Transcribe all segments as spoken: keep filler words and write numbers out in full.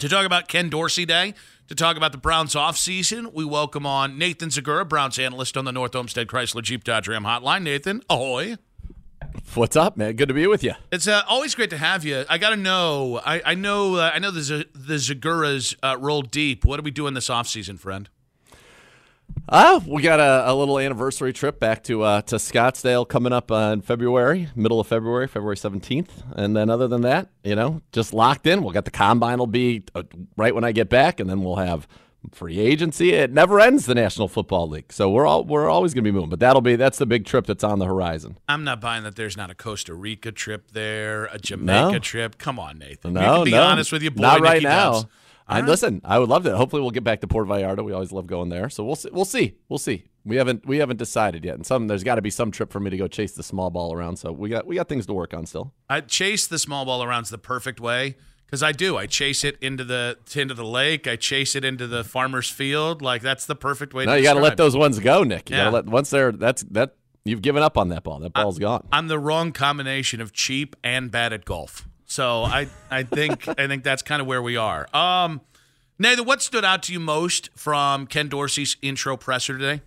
To talk about Ken Dorsey Day, to talk about the Browns offseason, we welcome on Nathan Zegura, Browns analyst on the North Olmsted Chrysler Jeep Dodge Ram Hotline. Nathan, ahoy. What's up, man? Good to be with you. It's uh, always great to have you. I got to know, I, I know uh, I know the, Z- the Zeguras uh, roll deep. What are we doing this offseason, friend? Oh, we got a, a little anniversary trip back to uh, to Scottsdale coming up uh, in February, middle of February, February seventeenth. And then other than that, you know, just locked in. We'll get the combine will be uh, right when I get back, and then we'll have free agency. It never ends, the National Football League. So we're all we're always going to be moving, but that'll be that's the big trip that's on the horizon. I'm not buying that there's not a Costa Rica trip there, a Jamaica no. trip. Come on, Nathan. No, you can be no. honest with your boy. Not Nicky right now. Dobbs. I right. Listen, I would love that. Hopefully we'll get back to Puerto Vallarta. We always love going there. So we'll see. We'll see. We'll see. We haven't we haven't decided yet. And some there's got to be some trip for me to go chase the small ball around. So we got we got things to work on still. I chase the small ball around's the perfect way because I do. I chase it into the into the lake. I chase it into the farmer's field. Like that's the perfect way. No, to you got to let those ones go, Nick. You yeah. got to let once they're that's that you've given up on that ball. That ball's I, gone. I'm the wrong combination of cheap and bad at golf. So I, I think I think that's kind of where we are. Um, Nathan, what stood out to you most from Ken Dorsey's intro presser today?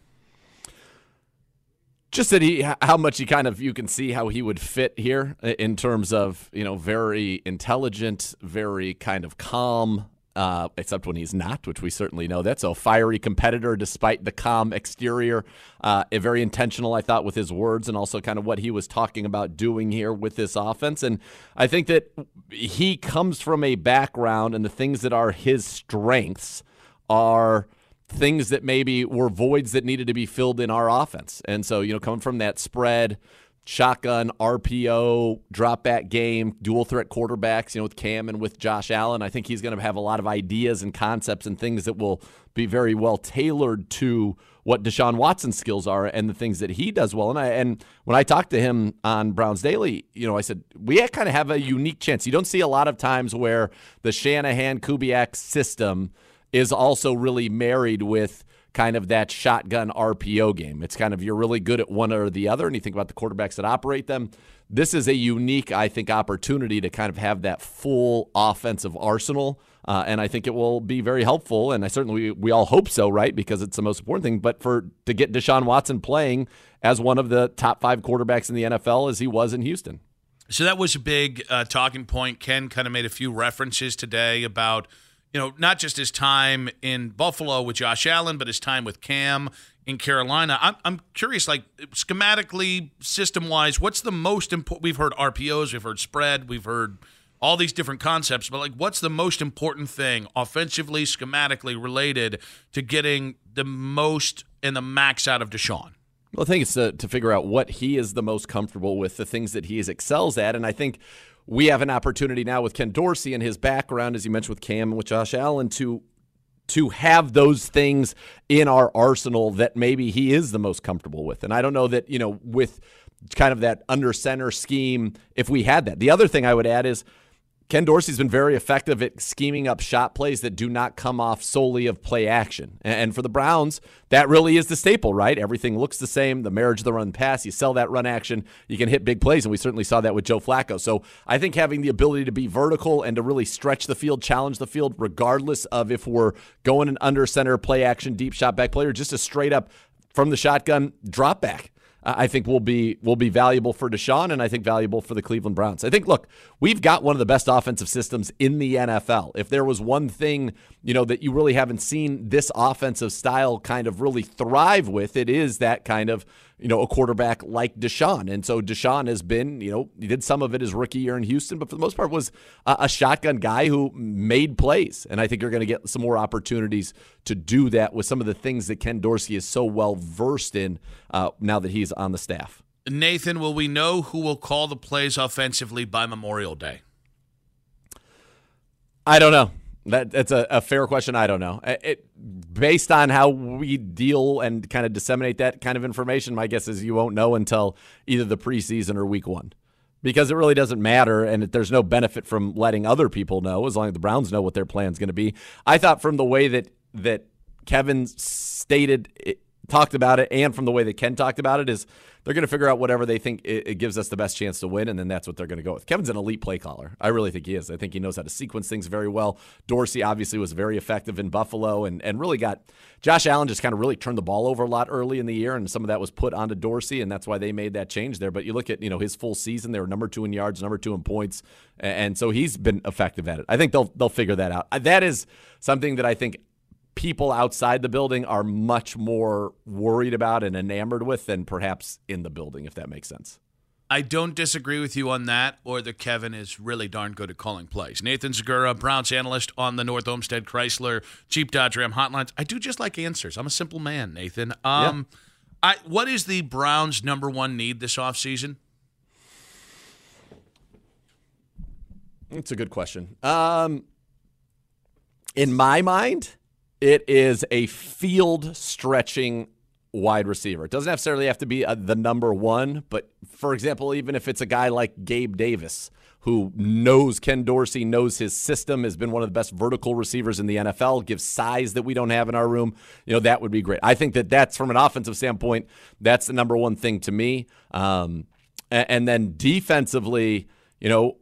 Just that he, how much he kind of you can see how he would fit here in terms of you know very intelligent, very kind of calm, uh, except when he's not, which we certainly know that. So a fiery competitor despite the calm exterior, uh, very intentional, I thought, with his words and also kind of what he was talking about doing here with this offense. And I think that he comes from a background and the things that are his strengths are things that maybe were voids that needed to be filled in our offense. And so, you know, coming from that spread, shotgun, R P O, drop back game, dual threat quarterbacks, you know, with Cam and with Josh Allen. I think he's going to have a lot of ideas and concepts and things that will be very well tailored to what Deshaun Watson's skills are and the things that he does well. And I, and when I talked to him on Browns Daily, you know, I said, we kind of have a unique chance. You don't see a lot of times where the Shanahan-Kubiak system is also really married with kind of that shotgun R P O game. It's kind of you're really good at one or the other, and you think about the quarterbacks that operate them. This is a unique, I think, opportunity to kind of have that full offensive arsenal, uh, and I think it will be very helpful, and I certainly we, we all hope so, right, because it's the most important thing, but for to get Deshaun Watson playing as one of the top five quarterbacks in the N F L as he was in Houston. So that was a big uh, talking point. Ken kind of made a few references today about – you know, not just his time in Buffalo with Josh Allen, but his time with Cam in Carolina. I'm, I'm curious, like, schematically, system-wise, what's the most important? We've heard R P Os, we've heard spread, we've heard all these different concepts, but, like, what's the most important thing offensively, schematically related to getting the most and the max out of Deshaun? Well, I think it's to, to figure out what he is the most comfortable with, the things that he is excels at, and I think we have an opportunity now with Ken Dorsey and his background, as you mentioned with Cam and with Josh Allen, to to have those things in our arsenal that maybe he is the most comfortable with. And I don't know that, you know, with kind of that under center scheme, if we had that. The other thing I would add is Ken Dorsey's been very effective at scheming up shot plays that do not come off solely of play action. And for the Browns, that really is the staple, right? Everything looks the same. The marriage of the run pass, you sell that run action, you can hit big plays, and we certainly saw that with Joe Flacco. So I think having the ability to be vertical and to really stretch the field, challenge the field, regardless of if we're going an under center play action, deep shot back play, or just a straight up from the shotgun drop back, I think will be will be valuable for Deshaun and I think valuable for the Cleveland Browns. I think, look, we've got one of the best offensive systems in the N F L. If there was one thing, you know, that you really haven't seen this offensive style kind of really thrive with, it is that kind of, you know, a quarterback like Deshaun. And so Deshaun has been, you know, he did some of it his rookie year in Houston, but for the most part was a, a shotgun guy who made plays. And I think you're going to get some more opportunities to do that with some of the things that Ken Dorsey is so well versed in uh, now that he's on the staff. Nathan, will we know who will call the plays offensively by Memorial Day? I don't know. That that's a, a fair question. I don't know. It, based on how we deal and kind of disseminate that kind of information, my guess is you won't know until either the preseason or week one, because it really doesn't matter, and there's no benefit from letting other people know as long as the Browns know what their plan's going to be. I thought from the way that that Kevin stated it, talked about it, and from the way that Ken talked about it, is they're going to figure out whatever they think it, it gives us the best chance to win, and then that's what they're going to go with. Kevin's an elite play caller. I really think he is. I think he knows how to sequence things very well. Dorsey obviously was very effective in Buffalo, and, and really got Josh Allen just kind of really turned the ball over a lot early in the year, and some of that was put onto Dorsey, and that's why they made that change there. But you look at, you know, his full season, they were number two in yards, number two in points, and, and so he's been effective at it. I think they'll they'll figure that out. That is something that I think people outside the building are much more worried about and enamored with than perhaps in the building, if that makes sense. I don't disagree with you on that, or that Kevin is really darn good at calling plays. Nathan Zegura, Browns analyst on the North Olmsted Chrysler Jeep Dodge Ram hotlines. I do just like answers. I'm a simple man, Nathan. Um, yeah. I, what is the Browns' number one need this offseason? It's a good question. Um, in my mind, it is a field-stretching wide receiver. It doesn't necessarily have to be a, the number one, but, for example, even if it's a guy like Gabe Davis, who knows Ken Dorsey, knows his system, has been one of the best vertical receivers in the N F L, gives size that we don't have in our room, you know, that would be great. I think that that's, from an offensive standpoint, that's the number one thing to me. Um, and, and then defensively, you know,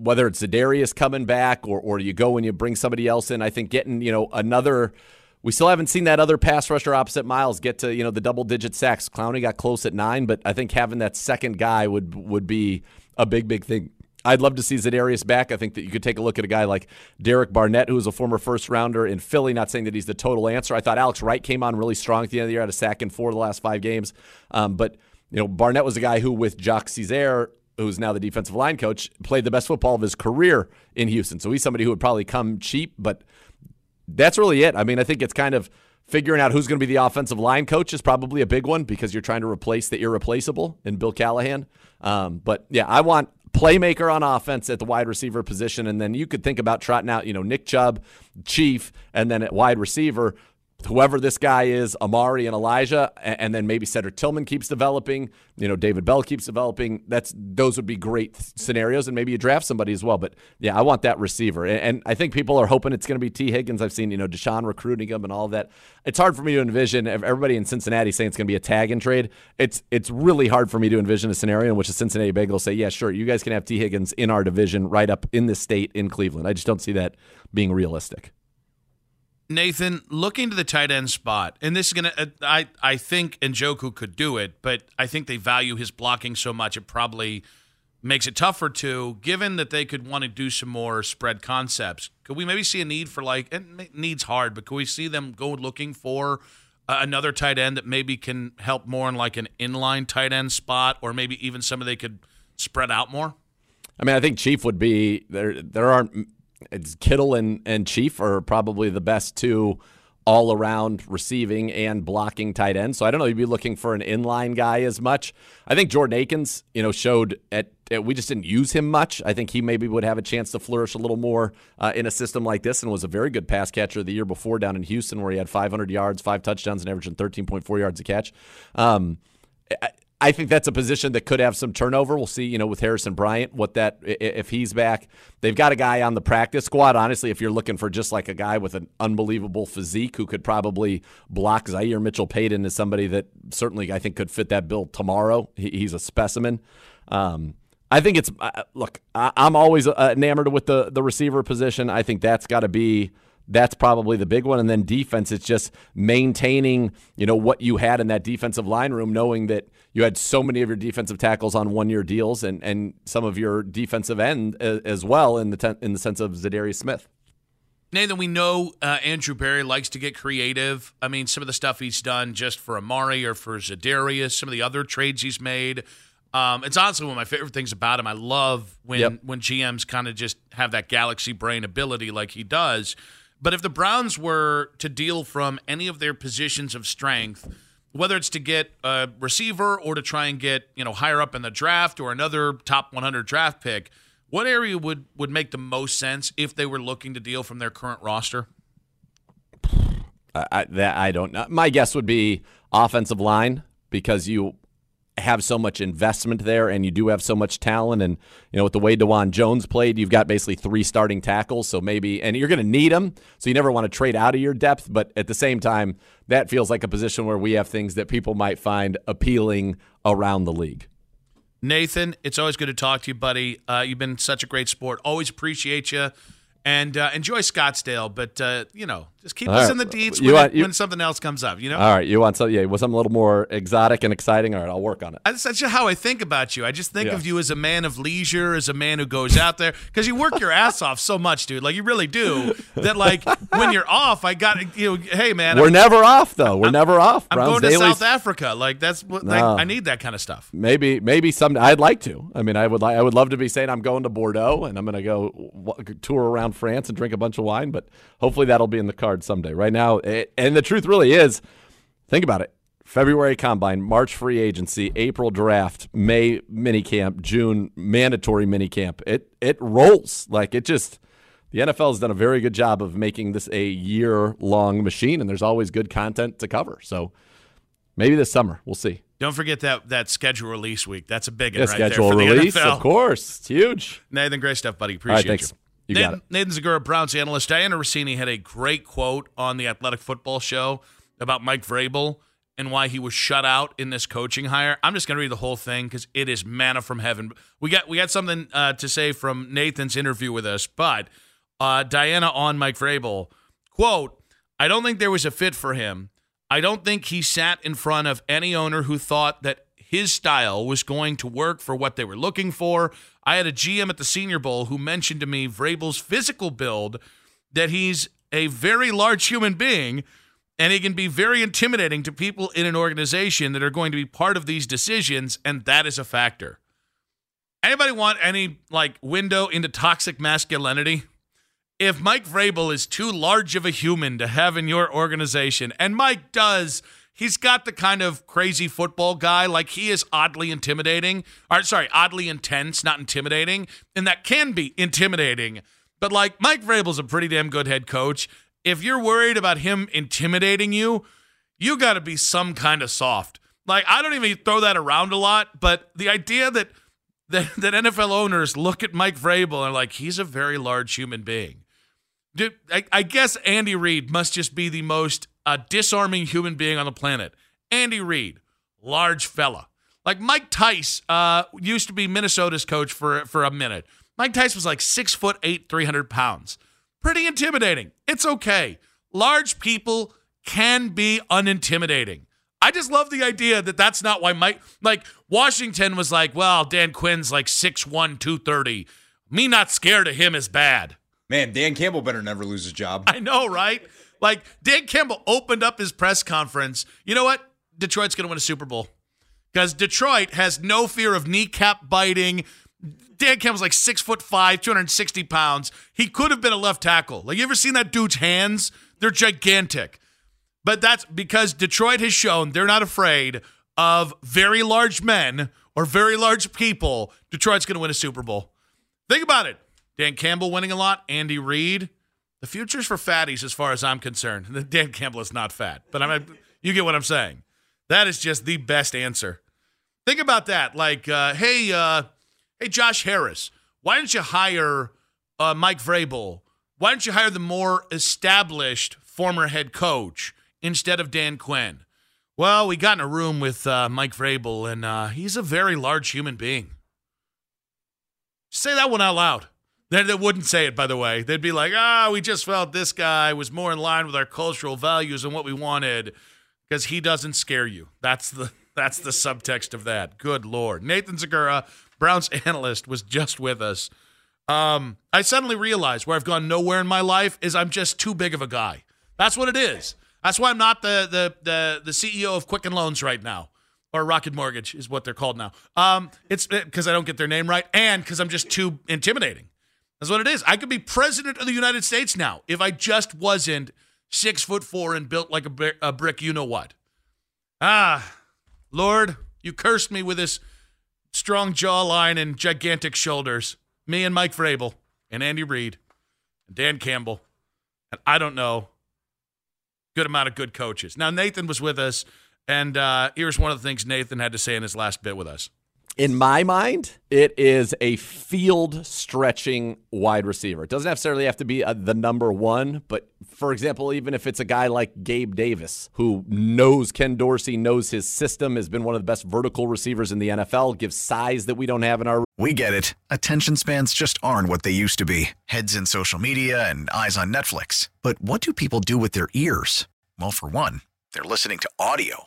whether it's Za'Darius coming back or or you go and you bring somebody else in, I think getting, you know, another – we still haven't seen that other pass rusher opposite Miles get to, you know, the double-digit sacks. Clowney got close at nine, but I think having that second guy would would be a big, big thing. I'd love to see Za'Darius back. I think that you could take a look at a guy like Derek Barnett, who was a former first-rounder in Philly, not saying that he's the total answer. I thought Alex Wright came on really strong at the end of the year, had a sack in four of the last five games. Um, but, you know, Barnett was a guy who, with Jacques Césaire, who's now the defensive line coach, played the best football of his career in Houston. So he's somebody who would probably come cheap, but that's really it. I mean, I think it's kind of figuring out who's going to be the offensive line coach is probably a big one, because you're trying to replace the irreplaceable in Bill Callahan. Um, but, yeah, I want playmaker on offense at the wide receiver position, and then you could think about trotting out, you know, Nick Chubb, Chief, and then at wide receiver, whoever this guy is, Amari and Elijah, and then maybe Cedric Tillman keeps developing, you know, David Bell keeps developing. That's those would be great scenarios, and maybe you draft somebody as well. But, yeah, I want that receiver. And I think people are hoping it's going to be T. Higgins. I've seen, you know, Deshaun recruiting him and all that. It's hard for me to envision everybody in Cincinnati saying it's going to be a tag and trade. It's it's really hard for me to envision a scenario in which the Cincinnati Bengals say, yeah, sure, you guys can have T. Higgins in our division right up in this state in Cleveland. I just don't see that being realistic. Nathan, looking to the tight end spot, and this is going to, I I think Njoku could do it, but I think they value his blocking so much it probably makes it tougher to, given that they could want to do some more spread concepts. Could we maybe see a need for, like, and need's hard, but could we see them go looking for uh, another tight end that maybe can help more in, like, an inline tight end spot, or maybe even somebody they could spread out more? I mean, I think Chief would be, there, there aren't, It's Kittle and, and Chief are probably the best two all-around receiving and blocking tight ends. So I don't know, you'd be looking for an inline guy as much. I think Jordan Akins, you know, showed at, at we just didn't use him much. I think he maybe would have a chance to flourish a little more uh, in a system like this, and was a very good pass catcher the year before down in Houston, where he had five hundred yards, five touchdowns, and averaging thirteen point four yards a catch. Um, I, I think that's a position that could have some turnover. We'll see, you know, with Harrison Bryant, what that, if he's back. They've got a guy on the practice squad. Honestly, if you're looking for just like a guy with an unbelievable physique who could probably block, Zaire Mitchell-Payton is somebody that certainly I think could fit that bill tomorrow. He's a specimen. Um, I think it's uh, – look, I, I'm always uh, enamored with the, the receiver position. I think that's got to be – that's probably the big one. And then defense, it's just maintaining, you know, what you had in that defensive line room, knowing that you had so many of your defensive tackles on one-year deals, and, and some of your defensive end as well, in the ten, in the sense of Za'Darius Smith. Nathan, we know uh, Andrew Berry likes to get creative. I mean, some of the stuff he's done just for Amari or for Za'Darius, some of the other trades he's made. Um, it's honestly one of my favorite things about him. I love when, yep. when G Ms kind of just have that galaxy brain ability like he does. But if the Browns were to deal from any of their positions of strength, whether it's to get a receiver or to try and get, you know, higher up in the draft or another top one hundred draft pick, What area would, would make the most sense if they were looking to deal from their current roster? I, that, I don't know. My guess would be offensive line, because you have so much investment there and you do have so much talent. And, you know, with the way DeJuan Jones played, you've got basically three starting tackles. So maybe, and you're going to need them. So you never want to trade out of your depth. But at the same time, that feels like a position where we have things that people might find appealing around the league. Nathan, it's always good to talk to you, buddy. Uh, you've been such a great sport. Always appreciate you. And uh, enjoy Scottsdale, but, uh, you know, just keep all us right. in the deets when, want, it, you, when something else comes up, you know? All right, you want something, yeah, you want something a little more exotic and exciting? All right, I'll work on it. That's, that's just how I think about you. I just think yeah. of you as a man of leisure, as a man who goes out there, because you work your ass off so much, dude. Like, you really do. That, like, when you're off, I got, you know, hey, man. We're I'm, never off, though. We're I'm, never off. Browns I'm going Dailies. to South Africa. Like, that's what, no. like, I need that kind of stuff. Maybe, maybe someday. I'd like to. I mean, I would, li- I would love to be saying I'm going to Bordeaux, and I'm going to go w- tour around France and drink a bunch of wine, but hopefully that'll be in the card someday. Right now, it, and the truth really is, think about it, February combine, March free agency, April draft, May minicamp, June mandatory minicamp. It it rolls. Like, it just, the N F L has done a very good job of making this a year-long machine, and there's always good content to cover. So maybe this summer, we'll see. Don't forget that that schedule release week. That's a big one, yeah, right schedule there for release, the N F L. Of course. It's huge. Nathan, great stuff, buddy. Appreciate All right, thanks. you. You got it. Nathan Zegura, Browns analyst. Diana Rossini had a great quote on the Athletic Football Show about Mike Vrabel and why he was shut out in this coaching hire. I'm just going to read the whole thing because it is manna from heaven. We got we got something uh, to say from Nathan's interview with us, but uh, Diana on Mike Vrabel, quote, "I don't think there was a fit for him. I don't think he sat in front of any owner who thought that his style was going to work for what they were looking for. I had a G M at the Senior Bowl who mentioned to me Vrabel's physical build, that he's a very large human being, and he can be very intimidating to people in an organization that are going to be part of these decisions, and that is a factor." Anybody want any, like, window into toxic masculinity? If Mike Vrabel is too large of a human to have in your organization, and Mike does... He's got the kind of crazy football guy. Like, he is oddly intimidating. Or, sorry, oddly intense, not intimidating. And that can be intimidating. But, like, Mike Vrabel's a pretty damn good head coach. If you're worried about him intimidating you, you got to be some kind of soft. Like, I don't even throw that around a lot, but the idea that, that, that N F L owners look at Mike Vrabel and are like, he's a very large human being. Dude, I, I guess Andy Reid must just be the most... a disarming human being on the planet. Andy Reid, large fella. Like, Mike Tice uh, used to be Minnesota's coach for, for a minute. Mike Tice was like six foot eight, three hundred pounds. Pretty intimidating. It's okay. Large people can be unintimidating. I just love the idea that that's not why Mike, like, Washington was like, well, Dan Quinn's like six one, two thirty. Me not scared of him is bad. Man, Dan Campbell better never lose his job. I know, right? Like, Dan Campbell opened up his press conference. You know what? Detroit's going to win a Super Bowl because Detroit has no fear of kneecap biting. Dan Campbell's like six foot five, two hundred sixty pounds. He could have been a left tackle. Like, you ever seen that dude's hands? They're gigantic. But that's because Detroit has shown they're not afraid of very large men or very large people. Detroit's going to win a Super Bowl. Think about it. Dan Campbell winning a lot. Andy Reid. The future's for fatties as far as I'm concerned. Dan Campbell is not fat, but I'm. You get what I'm saying. That is just the best answer. Think about that. Like, uh, hey, uh, hey, Josh Harris, why didn't you hire uh, Mike Vrabel? Why didn't you hire the more established former head coach instead of Dan Quinn? Well, we got in a room with uh, Mike Vrabel, and uh, he's a very large human being. Say that one out loud. They, they wouldn't say it, by the way. They'd be like, ah, we just felt this guy was more in line with our cultural values and what we wanted because he doesn't scare you. That's the that's the subtext of that. Good Lord. Nathan Zegura, Browns analyst, was just with us. Um, I suddenly realized where I've gone nowhere in my life is I'm just too big of a guy. That's what it is. That's why I'm not the the the, the C E O of Quicken Loans right now. Or Rocket Mortgage is what they're called now. Um, it's because I don't get their name right and because I'm just too intimidating. That's what it is. I could be president of the United States now if I just wasn't six foot four and built like a, a brick, you know what. Ah, Lord, you cursed me with this strong jawline and gigantic shoulders. me and Mike Vrabel and Andy Reid and Dan Campbell and I don't know, good amount of good coaches. Now, Nathan was with us, and uh, here's one of the things Nathan had to say in his last bit with us. In my mind, it is a field-stretching wide receiver. It doesn't necessarily have to be a, the number one, but, for example, even if it's a guy like Gabe Davis, who knows Ken Dorsey, knows his system, has been one of the best vertical receivers in the N F L, gives size that we don't have in our... We get it. Attention spans just aren't what they used to be. Heads in social media and eyes on Netflix. But what do people do with their ears? Well, for one, they're listening to audio.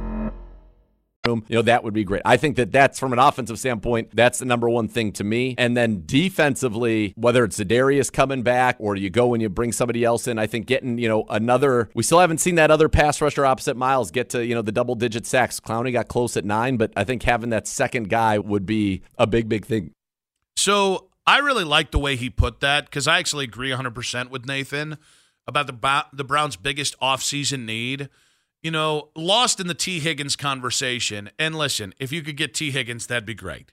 You know, that would be great. I think that that's, from an offensive standpoint, that's the number one thing to me. And then defensively, whether it's Za'Darius coming back or you go and you bring somebody else in, I think getting, you know, another, we still haven't seen that other pass rusher opposite Miles get to, you know, the double digit sacks. Clowney got close at nine, but I think having that second guy would be a big, big thing. So I really like the way he put that, because I actually agree one hundred percent with Nathan about the, the Browns' biggest offseason need. You know, lost in the T. Higgins conversation. And listen, if you could get T. Higgins, that'd be great.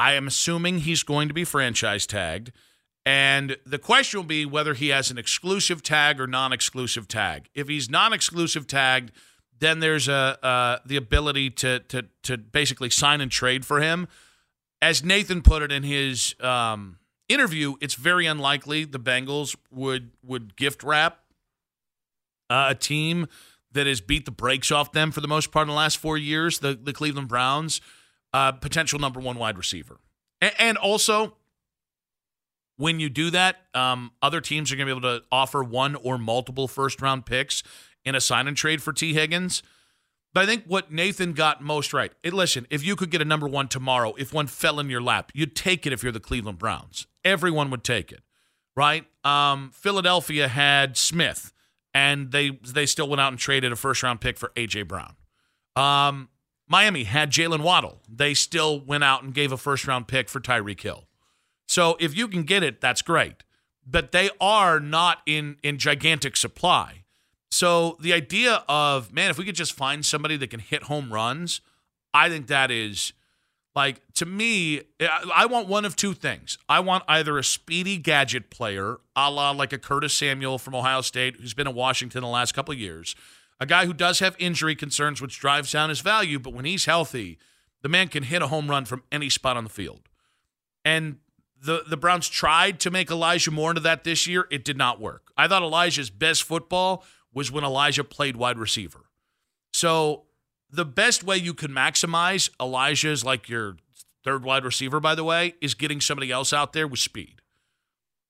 I am assuming he's going to be franchise tagged. And the question will be whether he has an exclusive tag or non-exclusive tag. If he's non-exclusive tagged, then there's a uh, the ability to, to, to basically sign and trade for him. As Nathan put it in his um, interview, it's very unlikely the Bengals would, would gift wrap uh, a team that has beat the brakes off them for the most part in the last four years, the, the Cleveland Browns, uh, potential number one wide receiver. And, and also, when you do that, um, other teams are going to be able to offer one or multiple first-round picks in a sign-and-trade for T. Higgins. But I think what Nathan got most right, it, listen, if you could get a number one tomorrow, if one fell in your lap, you'd take it if you're the Cleveland Browns. Everyone would take it, right? Um, Philadelphia had Smith, and they they still went out and traded a first-round pick for A J. Brown. Um, Miami had Jalen Waddle. They still went out and gave a first-round pick for Tyreek Hill. So if you can get it, that's great. But they are not in, in gigantic supply. So the idea of, man, if we could just find somebody that can hit home runs, I think that is, like, to me, I want one of two things. I want either a speedy gadget player, a la like a Curtis Samuel from Ohio State, who's been in Washington the last couple of years, a guy who does have injury concerns, which drives down his value, but when he's healthy, the man can hit a home run from any spot on the field. And the, the Browns tried to make Elijah Moore into that this year. It did not work. I thought Elijah's best football was when Elijah played wide receiver. So the best way you can maximize Elijah's, like your third wide receiver, by the way, is getting somebody else out there with speed.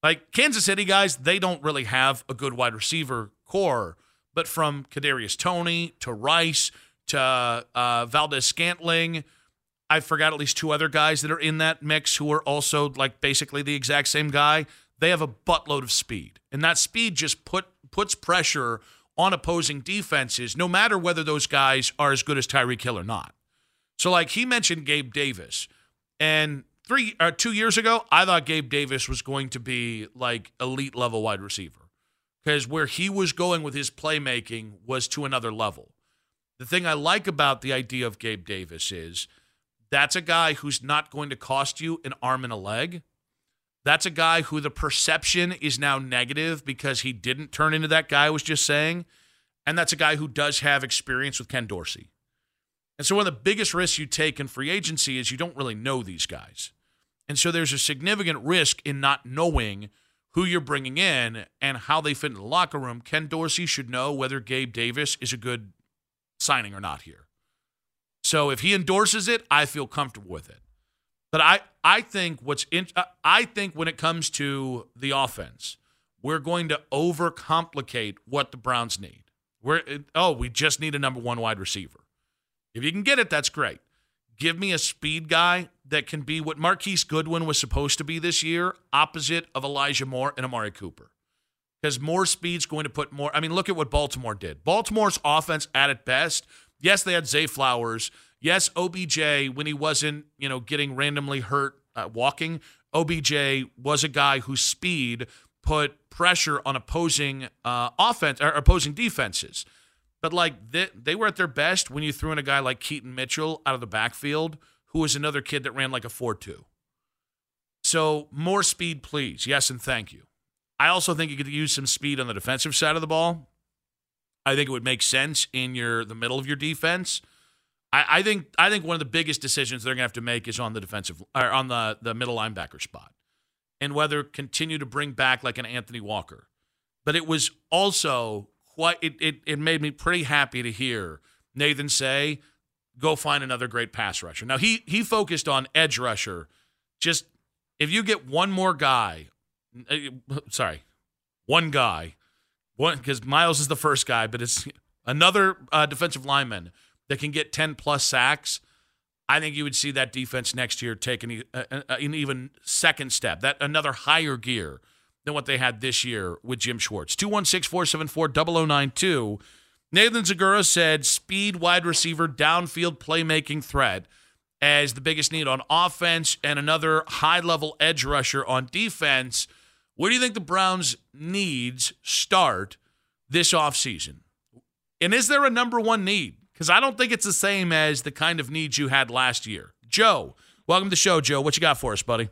Like Kansas City guys, they don't really have a good wide receiver core, but from Kadarius Toney to Rice to uh, Valdez-Scantling, I forgot at least two other guys that are in that mix who are also like basically the exact same guy. They have a buttload of speed, and that speed just put puts pressure on opposing defenses, no matter whether those guys are as good as Tyreek Hill or not. So, like, he mentioned Gabe Davis. And three or two years ago, I thought Gabe Davis was going to be, like, elite-level wide receiver, because where he was going with his playmaking was to another level. The thing I like about the idea of Gabe Davis is that's a guy who's not going to cost you an arm and a leg. That's a guy who the perception is now negative because he didn't turn into that guy I was just saying. And that's a guy who does have experience with Ken Dorsey. And so one of the biggest risks you take in free agency is you don't really know these guys. And so there's a significant risk in not knowing who you're bringing in and how they fit in the locker room. Ken Dorsey should know whether Gabe Davis is a good signing or not here. So if he endorses it, I feel comfortable with it. But I, I think what's in, I think when it comes to the offense, we're going to overcomplicate what the Browns need. We're oh, we just need a number one wide receiver. If you can get it, that's great. Give me a speed guy that can be what Marquise Goodwin was supposed to be this year, opposite of Elijah Moore and Amari Cooper. Because more speed's going to put more. I mean, look at what Baltimore did. Baltimore's offense at its best. Yes, they had Zay Flowers. Yes, O B J, when he wasn't, you know, getting randomly hurt uh, walking, O B J was a guy whose speed put pressure on opposing uh, offense or opposing defenses. But like they, they were at their best when you threw in a guy like Keaton Mitchell out of the backfield, who was another kid that ran like a four two. So more speed, please. Yes, and thank you. I also think you could use some speed on the defensive side of the ball. I think it would make sense in your the middle of your defense. I, I think I think one of the biggest decisions they're going to have to make is on the defensive or on the, the middle linebacker spot, and whether continue to bring back like an Anthony Walker. But it was also quite it it, it made me pretty happy to hear Nathan say, "Go find another great pass rusher." Now he he focused on edge rusher. Just if you get one more guy, sorry, one guy. One, because Miles is the first guy, but it's another uh, defensive lineman that can get ten-plus sacks. I think you would see that defense next year take an, uh, an even second step, that another higher gear than what they had this year with Jim Schwartz. two one six, four seven four, zero zero nine two. Nathan Zegura said speed, wide receiver, downfield playmaking threat as the biggest need on offense, and another high-level edge rusher on defense. Where do you think the Browns' needs start this offseason? And is there a number one need? Because I don't think it's the same as the kind of needs you had last year. Joe, welcome to the show, Joe. What you got for us, buddy?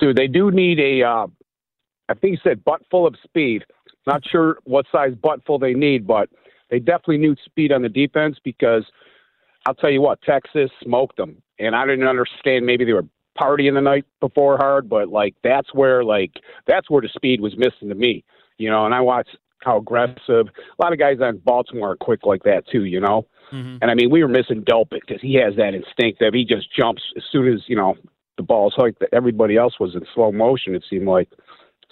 Dude, they do need a, uh, I think you said butt full of speed. Not sure what size butt full they need, but they definitely need speed on the defense because I'll tell you what, Texas smoked them. And I didn't understand, maybe they were partying the night before hard, but like that's where like that's where the speed was missing to me, you know. And I watched how aggressive a lot of guys on Baltimore are quick like that too, you know. Mm-hmm. And I mean, we were missing Delpit because he has that instinct that he just jumps as soon as, you know, the ball's hiked. That everybody else was in slow motion, it seemed like.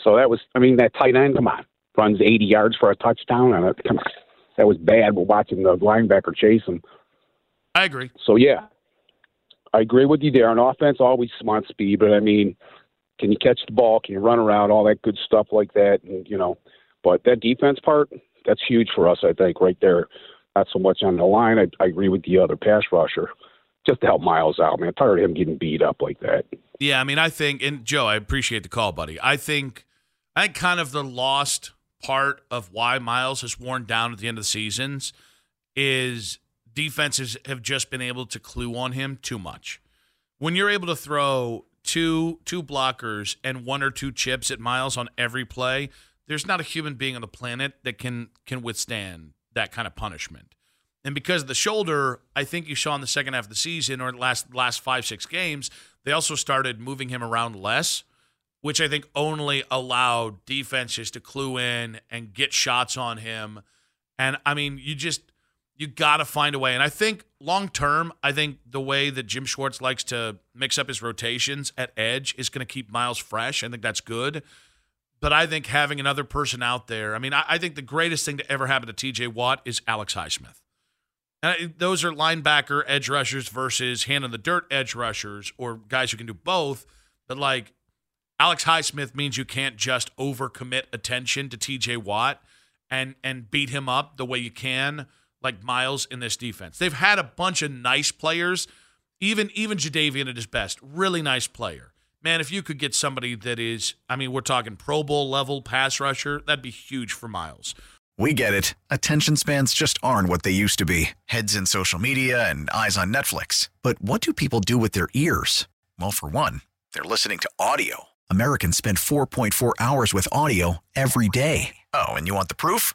So that was, I mean, that tight end, come on, runs eighty yards for a touchdown on it. Come on, that was bad. We're watching the linebacker chase him. I agree. So yeah. I agree with you there. On offense, always smart speed, but I mean, can you catch the ball? Can you run around? All that good stuff like that, and, you know. But that defense part, that's huge for us, I think, right there. Not so much on the line. I, I agree with the other pass rusher, just to help Miles out, man. I'm tired of him getting beat up like that. Yeah, I mean, I think, and Joe, I appreciate the call, buddy. I think, I think kind of the lost part of why Miles has worn down at the end of the seasons is defenses have just been able to clue on him too much. When you're able to throw two two blockers and one or two chips at Miles on every play, there's not a human being on the planet that can can withstand that kind of punishment. And because of the shoulder, I think you saw in the second half of the season or last last five, six games, they also started moving him around less, which I think only allowed defenses to clue in and get shots on him. And, I mean, you just – you got to find a way. And I think long-term, I think the way that Jim Schwartz likes to mix up his rotations at edge is going to keep Miles fresh. I think that's good. But I think having another person out there, I mean, I, I think the greatest thing to ever happen to T J. Watt is Alex Highsmith. And I, those are linebacker edge rushers versus hand-in-the-dirt edge rushers or guys who can do both. But, like, Alex Highsmith means you can't just overcommit attention to T J. Watt and and beat him up the way you can like Miles in this defense. They've had a bunch of nice players, even even Jadeveon at his best, really nice player. Man, if you could get somebody that is, I mean, we're talking Pro Bowl level pass rusher, that'd be huge for Miles. We get it. Attention spans just aren't what they used to be. Heads in social media and eyes on Netflix. But what do people do with their ears? Well, for one, they're listening to audio. Americans spend four point four hours with audio every day. Oh, and you want the proof?